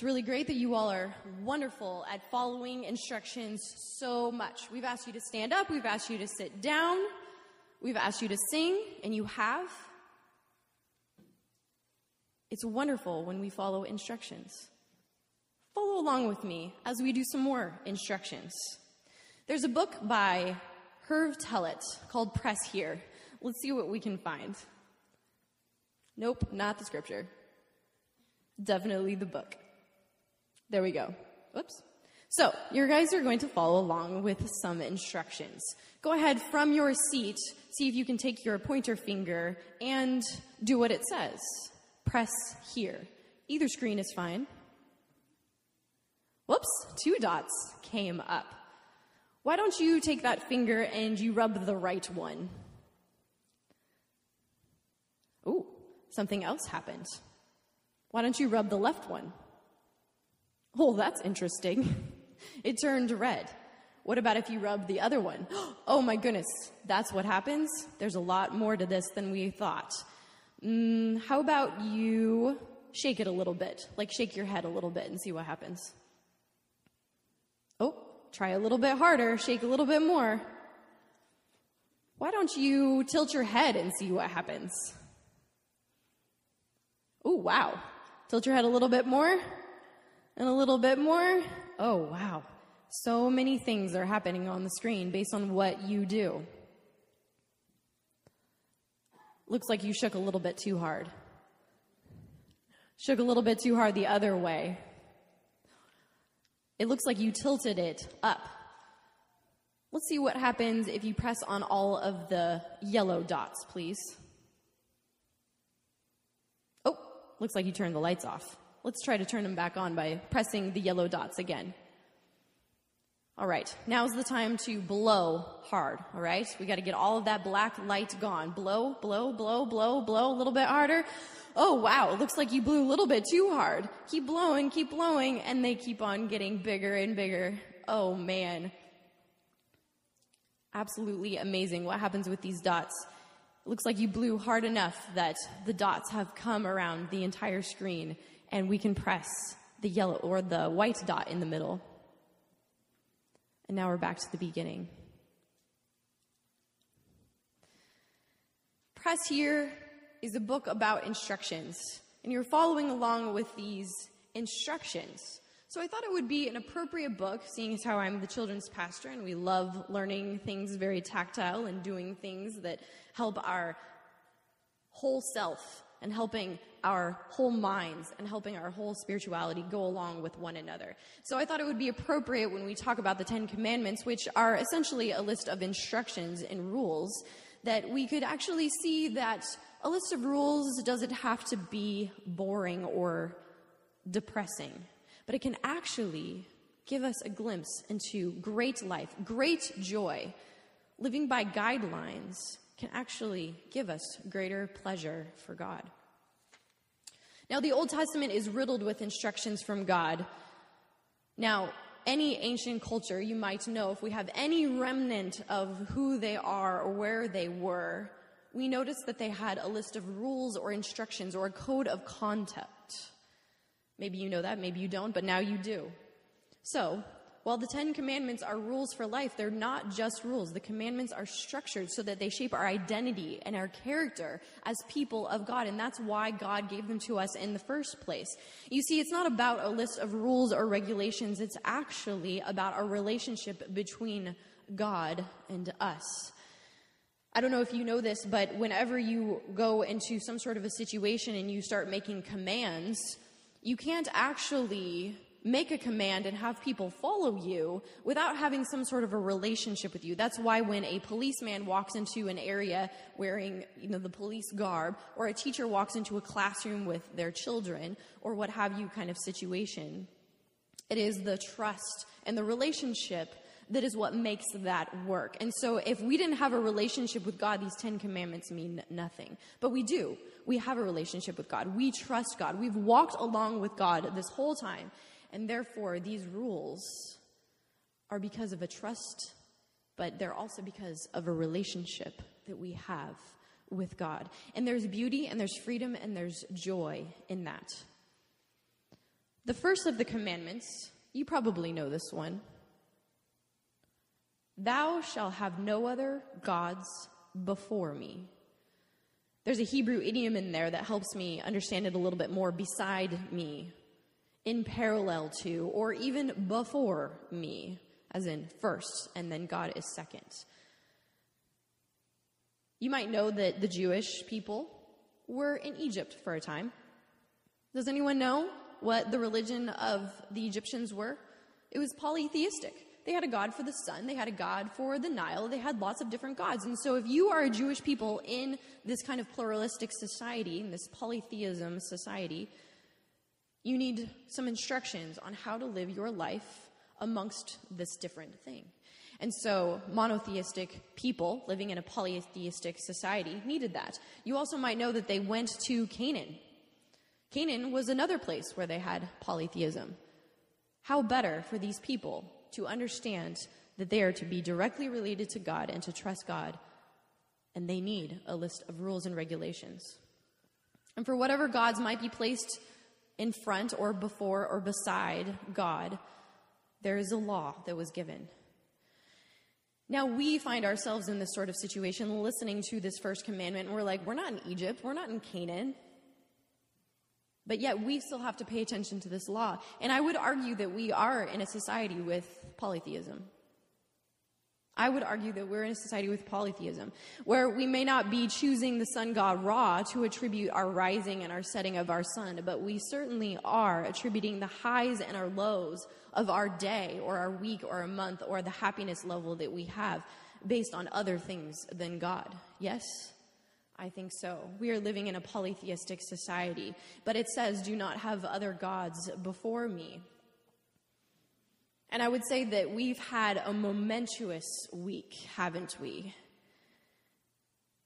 It's really great that you all are wonderful at following instructions so much. We've asked you to stand up, we've asked you to sit down, we've asked you to sing, and you have. It's wonderful when we follow instructions. Follow along with me as we do some more instructions. There's a book by Herve Tullet called Press Here. Let's see what we can find. Nope, not the scripture. Definitely the book. There we go. Whoops. So, you guys are going to follow along with some instructions. Go ahead from your seat, see if you can take your pointer finger and do what it says. Press here. Either screen is fine. Whoops, two dots came up. Why don't you take that finger and you rub the right one? Ooh, something else happened. Why don't you rub the left one? Oh, that's interesting. It turned red. What about if you rub the other one? Oh my goodness, that's what happens? There's a lot more to this than we thought. How about you shake it a little bit? Like shake your head a little bit and see what happens. Oh, try a little bit harder, shake a little bit more. Why don't you tilt your head and see what happens? Oh, wow. Tilt your head a little bit more and a little bit more. Oh, wow. So many things are happening on the screen based on what you do. Looks like you shook a little bit too hard. Shook a little bit too hard the other way. It looks like you tilted it up. Let's see what happens if you press on all of the yellow dots, please. Looks like you turned the lights off. Let's try to turn them back on by pressing the yellow dots again. All right, now's the time to blow hard, all right? We gotta get all of that black light gone. Blow, blow, blow, blow, blow, a little bit harder. Oh, wow, it looks like you blew a little bit too hard. Keep blowing, and they keep on getting bigger and bigger. Oh, man. Absolutely amazing what happens with these dots. It looks like you blew hard enough that the dots have come around the entire screen, and we can press the yellow or the white dot in the middle. And now we're back to the beginning. Press Here is a book about instructions, and you're following along with these instructions. So I thought it would be an appropriate book, seeing as how I'm the children's pastor and we love learning things very tactile and doing things that help our whole self and helping our whole minds and helping our whole spirituality go along with one another. So I thought it would be appropriate when we talk about the Ten Commandments, which are essentially a list of instructions and rules, that we could actually see that a list of rules doesn't have to be boring or depressing. But it can actually give us a glimpse into great life, great joy. Living by guidelines can actually give us greater pleasure for God. Now, the Old Testament is riddled with instructions from God. Now, any ancient culture, you might know, if we have any remnant of who they are or where they were, we notice that they had a list of rules or instructions or a code of conduct. Maybe you know that, maybe you don't, but now you do. So, while the Ten Commandments are rules for life, they're not just rules. The commandments are structured so that they shape our identity and our character as people of God, and that's why God gave them to us in the first place. You see, it's not about a list of rules or regulations. It's actually about our relationship between God and us. I don't know if you know this, but whenever you go into some sort of a situation and you start making commands, you can't actually make a command and have people follow you without having some sort of a relationship with you. That's why when a policeman walks into an area wearing, the police garb, or a teacher walks into a classroom with their children, or what have you kind of situation, it is the trust and the relationship that is what makes that work. And so if we didn't have a relationship with God, these Ten Commandments mean nothing. But we do. We have a relationship with God. We trust God. We've walked along with God this whole time. And therefore, these rules are because of a trust, but they're also because of a relationship that we have with God. And there's beauty, and there's freedom, and there's joy in that. The first of the commandments, you probably know this one. Thou shalt have no other gods before me. There's a Hebrew idiom in there that helps me understand it a little bit more. Beside me, in parallel to, or even before me, as in first, and then God is second. You might know that the Jewish people were in Egypt for a time. Does anyone know what the religion of the Egyptians were? It was polytheistic. They had a god for the sun. They had a god for the Nile. They had lots of different gods. And so if you are a Jewish people in this kind of pluralistic society, in this polytheism society, you need some instructions on how to live your life amongst this different thing. And so monotheistic people living in a polytheistic society needed that. You also might know that they went to Canaan. Canaan was another place where they had polytheism. How better for these people to understand that they are to be directly related to God and to trust God, and they need a list of rules and regulations. And for whatever gods might be placed in front or before or beside God, there is a law that was given. Now we find ourselves in this sort of situation listening to this first commandment, and we're like, we're not in Egypt, we're not in Canaan. But yet we still have to pay attention to this law. And I would argue that we are in a society with polytheism. I would argue that we're in a society with polytheism, where we may not be choosing the sun god Ra to attribute our rising and our setting of our sun, but we certainly are attributing the highs and our lows of our day or our week or a month or the happiness level that we have based on other things than God. Yes? I think so. We are living in a polytheistic society, but it says, do not have other gods before me. And I would say that we've had a momentous week, haven't we?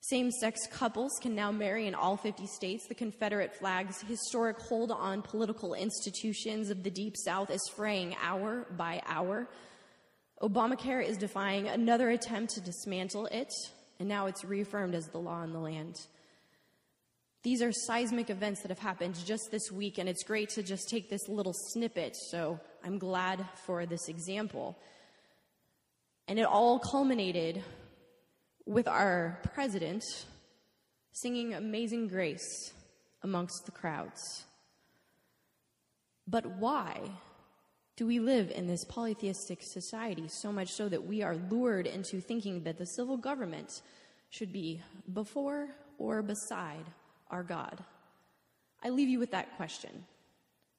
Same-sex couples can now marry in all 50 states. The Confederate flag's historic hold on political institutions of the Deep South is fraying hour by hour. Obamacare is defying another attempt to dismantle it. And now it's reaffirmed as the law in the land. These are seismic events that have happened just this week, and it's great to just take this little snippet, so I'm glad for this example. And it all culminated with our president singing Amazing Grace amongst the crowds. But why do we live in this polytheistic society so much so that we are lured into thinking that the civil government should be before or beside our God? I leave you with that question.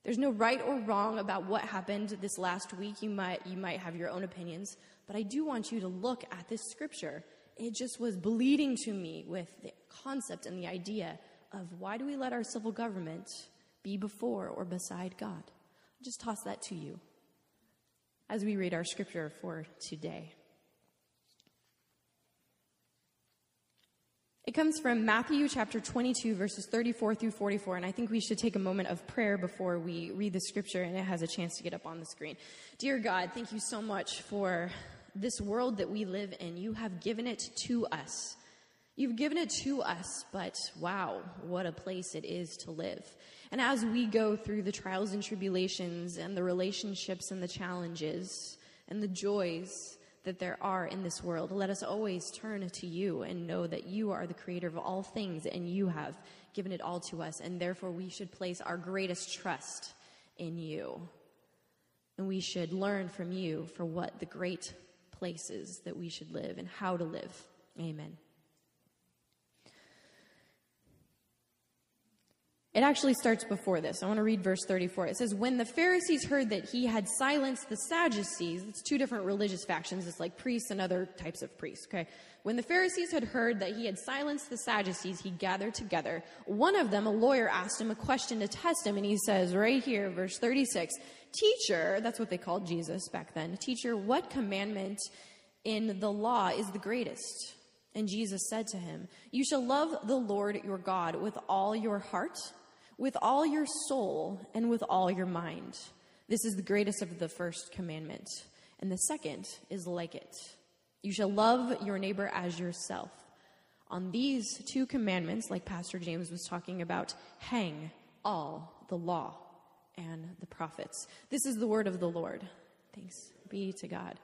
There's no right or wrong about what happened this last week. You might have your own opinions, but I do want you to look at this scripture. It just was bleeding to me with the concept and the idea of why do we let our civil government be before or beside God? I'll just toss that to you as we read our scripture for today. It comes from Matthew chapter 22, verses 34 through 44, and I think we should take a moment of prayer before we read the scripture, and it has a chance to get up on the screen. Dear God, thank you so much for this world that we live in. You have given it to us. You've given it to us, but wow, what a place it is to live. And as we go through the trials and tribulations and the relationships and the challenges and the joys that there are in this world, let us always turn to you and know that you are the creator of all things and you have given it all to us. And therefore, we should place our greatest trust in you. And we should learn from you for what the great places that we should live and how to live. Amen. It actually starts before this. I want to read verse 34. It says, when the Pharisees heard that he had silenced the Sadducees, it's two different religious factions. It's like priests and other types of priests, okay? When the Pharisees had heard that he had silenced the Sadducees, he gathered together. One of them, a lawyer, asked him a question to test him, and he says right here, verse 36, teacher, that's what they called Jesus back then, teacher, what commandment in the law is the greatest? And Jesus said to him, you shall love the Lord your God with all your heart, with all your soul, and with all your mind. This is the greatest of the first commandment. And the second is like it. You shall love your neighbor as yourself. On these two commandments, like Pastor James was talking about, hang all the law and the prophets. This is the word of the Lord. Thanks be to God.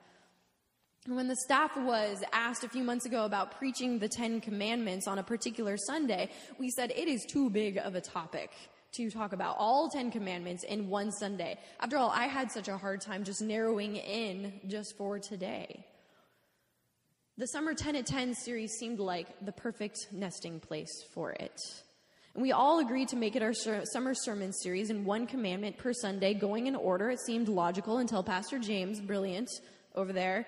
When the staff was asked a few months ago about preaching the Ten Commandments on a particular Sunday, we said it is too big of a topic to talk about all 10 commandments in one Sunday. After all, I had such a hard time just narrowing in just for today. The Summer 10 at 10 series seemed like the perfect nesting place for it. And we all agreed to make it our summer sermon series in one commandment per Sunday, going in order. It seemed logical until Pastor James, brilliant, over there,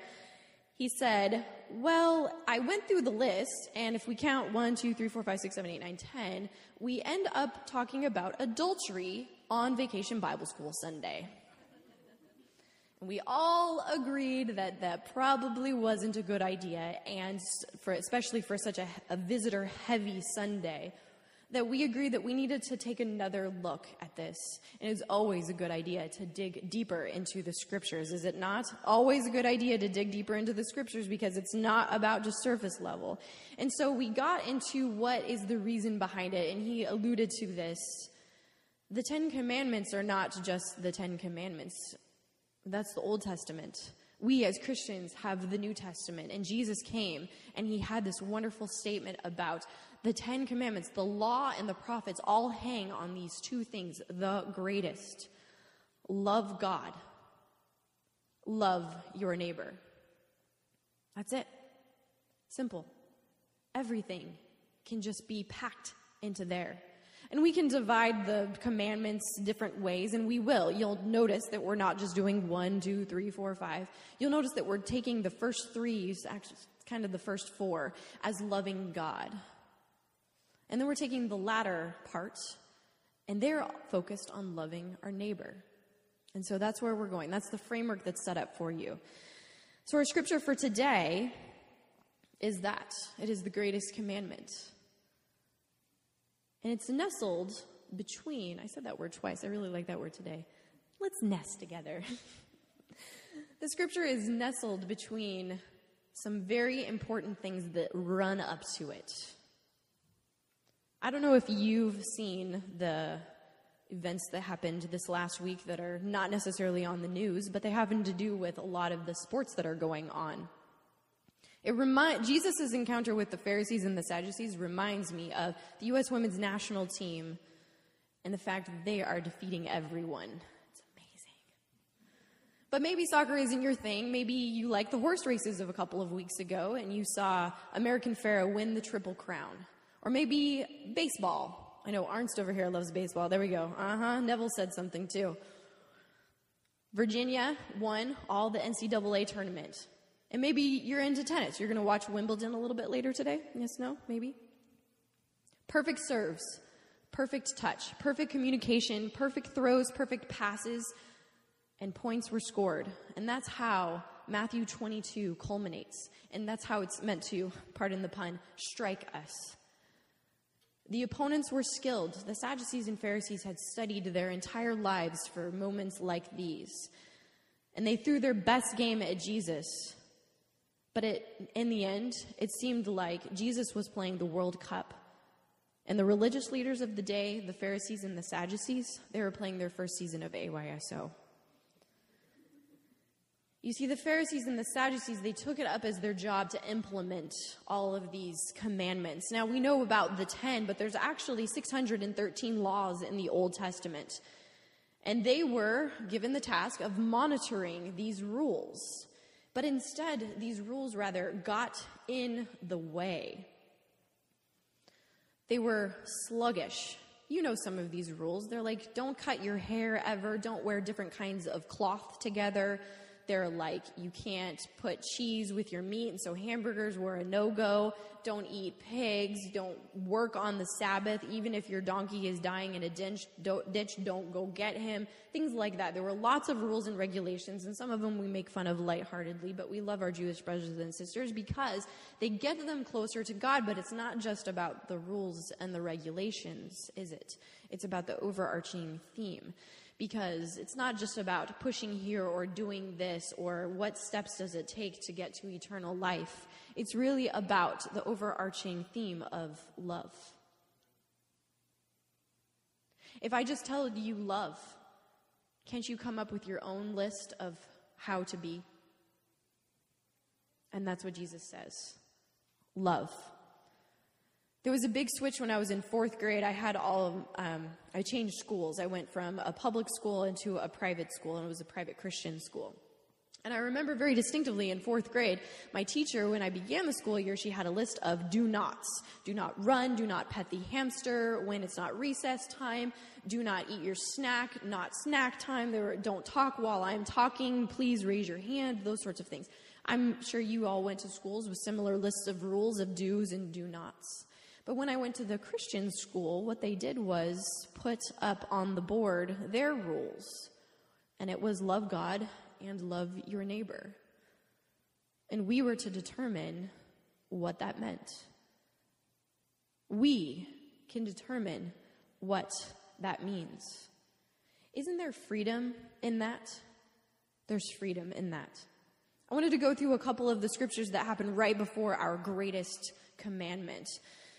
he said, well, I went through the list, and if we count 1, 2, 3, 4, 5, 6, 7, 8, 9, 10, we end up talking about adultery on Vacation Bible School Sunday. And we all agreed that that probably wasn't a good idea, and especially for such a visitor-heavy Sunday, that we agreed that we needed to take another look at this. And it's always a good idea to dig deeper into the scriptures, is it not? Always a good idea to dig deeper into the scriptures because it's not about just surface level. And so we got into what is the reason behind it, and he alluded to this. The Ten Commandments are not just the Ten Commandments. That's the Old Testament. We as Christians have the New Testament, and Jesus came, and he had this wonderful statement about the Ten Commandments, the law and the prophets all hang on these two things. The greatest, love God, love your neighbor. That's it. Simple. Everything can just be packed into there. And we can divide the commandments different ways, and we will. You'll notice that we're not just doing 1, 2, 3, 4, 5. You'll notice that we're taking the first three, actually kind of the first four, as loving God. And then we're taking the latter part, and they're focused on loving our neighbor. And so that's where we're going. That's the framework that's set up for you. So our scripture for today is that. It is the greatest commandment. And it's nestled between, I said that word twice. I really like that word today. Let's nest together. The scripture is nestled between some very important things that run up to it. I don't know if you've seen the events that happened this last week that are not necessarily on the news, but they happen to do with a lot of the sports that are going on. Jesus' encounter with the Pharisees and the Sadducees reminds me of the U.S. women's national team and the fact that they are defeating everyone. It's amazing. But maybe soccer isn't your thing. Maybe you like the horse races of a couple of weeks ago and you saw American Pharaoh win the Triple Crown. Or maybe baseball. I know Arnst over here loves baseball. There we go. Neville said something too. Virginia won all the NCAA tournament. And maybe you're into tennis. You're going to watch Wimbledon a little bit later today. Yes, no, maybe. Perfect serves. Perfect touch. Perfect communication. Perfect throws. Perfect passes. And points were scored. And that's how Matthew 22 culminates. And that's how it's meant to, pardon the pun, strike us. The opponents were skilled. The Sadducees and Pharisees had studied their entire lives for moments like these. And they threw their best game at Jesus. But in the end, it seemed like Jesus was playing the World Cup. And the religious leaders of the day, the Pharisees and the Sadducees, they were playing their first season of AYSO. You see, the Pharisees and the Sadducees, they took it up as their job to implement all of these commandments. Now, we know about the 10, but there's actually 613 laws in the Old Testament. And they were given the task of monitoring these rules. But instead, these rules, rather, got in the way. They were sluggish. You know some of these rules. They're like, don't cut your hair ever. Don't wear different kinds of cloth together. They're like, you can't put cheese with your meat, and so hamburgers were a no-go. Don't eat pigs. Don't work on the Sabbath. Even if your donkey is dying in a ditch, don't go get him. Things like that. There were lots of rules and regulations, and some of them we make fun of lightheartedly, but we love our Jewish brothers and sisters because they get them closer to God, but it's not just about the rules and the regulations, is it? It's about the overarching theme. Because it's not just about pushing here or doing this or what steps does it take to get to eternal life. It's really about the overarching theme of love. If I just tell you love, Can't you come up with your own list of how to be? And that's what Jesus says. Love. There was a big switch when I was in fourth grade. I had I changed schools. I went from a public school into a private school, and it was a private Christian school. And I remember very distinctively in fourth grade, my teacher, when I began the school year, she had a list of do nots. Do not run, do not pet the hamster, when it's not recess time, do not eat your snack, not snack time, don't talk while I'm talking, please raise your hand, those sorts of things. I'm sure you all went to schools with similar lists of rules of do's and do nots. But when I went to the Christian school, what they did was put up on the board their rules. And it was love God and love your neighbor. And we were to determine what that meant. We can determine what that means. Isn't there freedom in that? There's freedom in that. I wanted to go through a couple of the scriptures that happened right before our greatest commandment.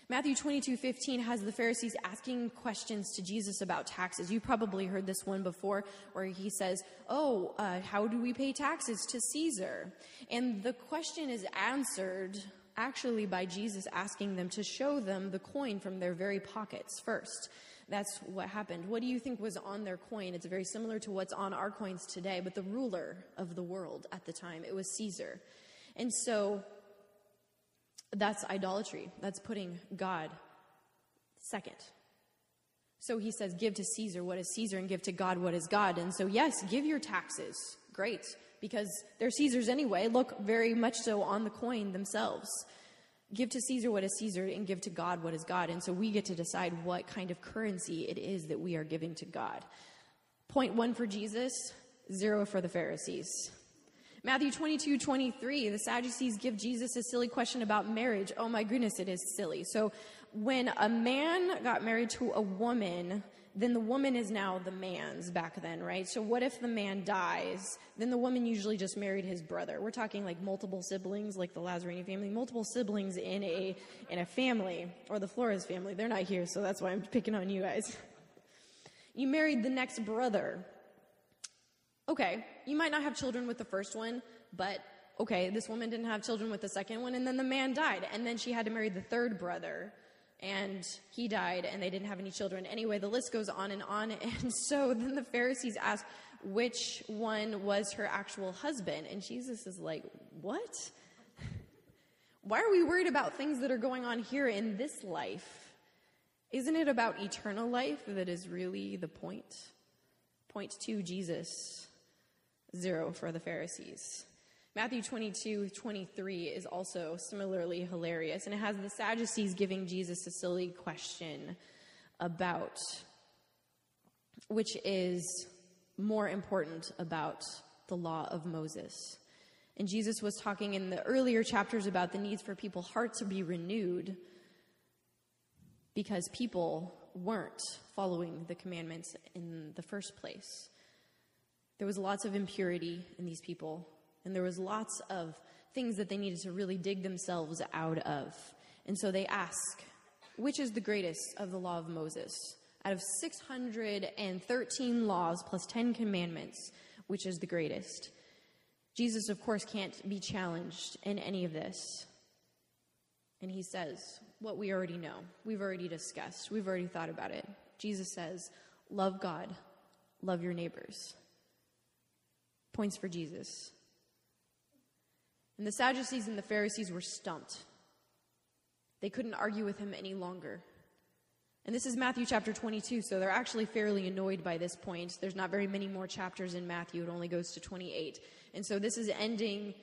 Matthew 22:15 has the Pharisees asking questions to Jesus about taxes. You probably heard this one before, where he says, how do we pay taxes to Caesar? And the question is answered actually by Jesus asking them to show them the coin from their very pockets first. That's what happened. What do you think was on their coin? It's very similar to what's on our coins today, but the ruler of the world at the time, it was Caesar. And so that's idolatry. That's putting God second. So he says, give to Caesar what is Caesar and give to God what is God. And so, yes, give your taxes. Great. Because they're Caesar's anyway. Look very much so on the coin themselves. Give to Caesar what is Caesar and give to God what is God. And so we get to decide what kind of currency it is that we are giving to God. Point one for Jesus, zero for the Pharisees. Matthew 22:23, the Sadducees give Jesus a silly question about marriage. Oh my goodness, it is silly. So when a man got married to a woman, then the woman is now the man's back then, right? So what if the man dies? Then the woman usually just married his brother. We're talking like multiple siblings, like the Lazzarini family, multiple siblings in a family, or the Flores family. They're not here, so that's why I'm picking on you guys. You married the next brother. Okay, you might not have children with the first one, but okay, this woman didn't have children with the second one, and then the man died, and then she had to marry the third brother, and he died, and they didn't have any children. Anyway, the list goes on, and so then the Pharisees ask which one was her actual husband, and Jesus is like, what? Why are we worried about things that are going on here in this life? Isn't it about eternal life that is really the point? Point two, Jesus. Zero for the Pharisees. Matthew 22:23 is also similarly hilarious, and it has the Sadducees giving Jesus a silly question about which is more important about the law of Moses. And Jesus was talking in the earlier chapters about the needs for people's hearts to be renewed because people weren't following the commandments in the first place. There was lots of impurity in these people, and there was lots of things that they needed to really dig themselves out of. And so they ask, which is the greatest of the law of Moses? Out of 613 laws plus 10 commandments, which is the greatest? Jesus, of course, can't be challenged in any of this. And he says what we already know. We've already discussed. We've already thought about it. Jesus says, love God, love your neighbors. Points for Jesus. And the Sadducees and the Pharisees were stumped. They couldn't argue with him any longer. And this is Matthew chapter 22, so they're actually fairly annoyed by this point. There's not very many more chapters in Matthew. It only goes to 28. And so this is ending,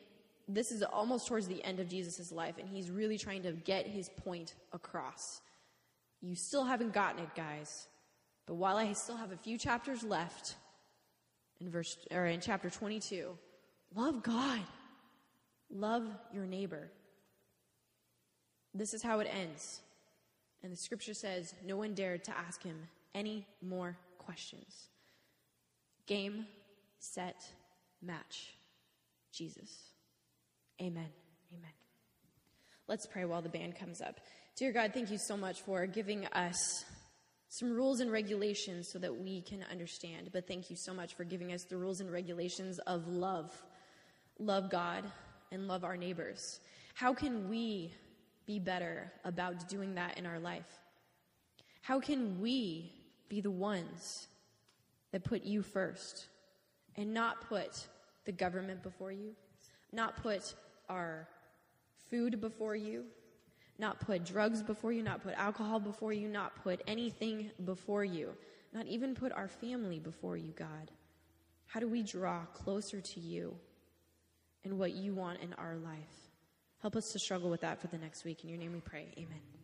this is almost towards the end of Jesus' life, and he's really trying to get his point across. You still haven't gotten it, guys. But while I still have a few chapters left, in chapter 22, love God, love your neighbor. This is how it ends. And the scripture says, no one dared to ask him any more questions. Game, set, match. Jesus. Amen. Amen. Let's pray while the band comes up. Dear God, thank you so much for giving us some rules and regulations so that we can understand. But thank you so much for giving us the rules and regulations of love. Love God and love our neighbors. How can we be better about doing that in our life? How can we be the ones that put you first and not put the government before you, not put our food before you, not put drugs before you, not put alcohol before you, not put anything before you, not even put our family before you, God? How do we draw closer to you and what you want in our life? Help us to struggle with that for the next week. In your name we pray. Amen.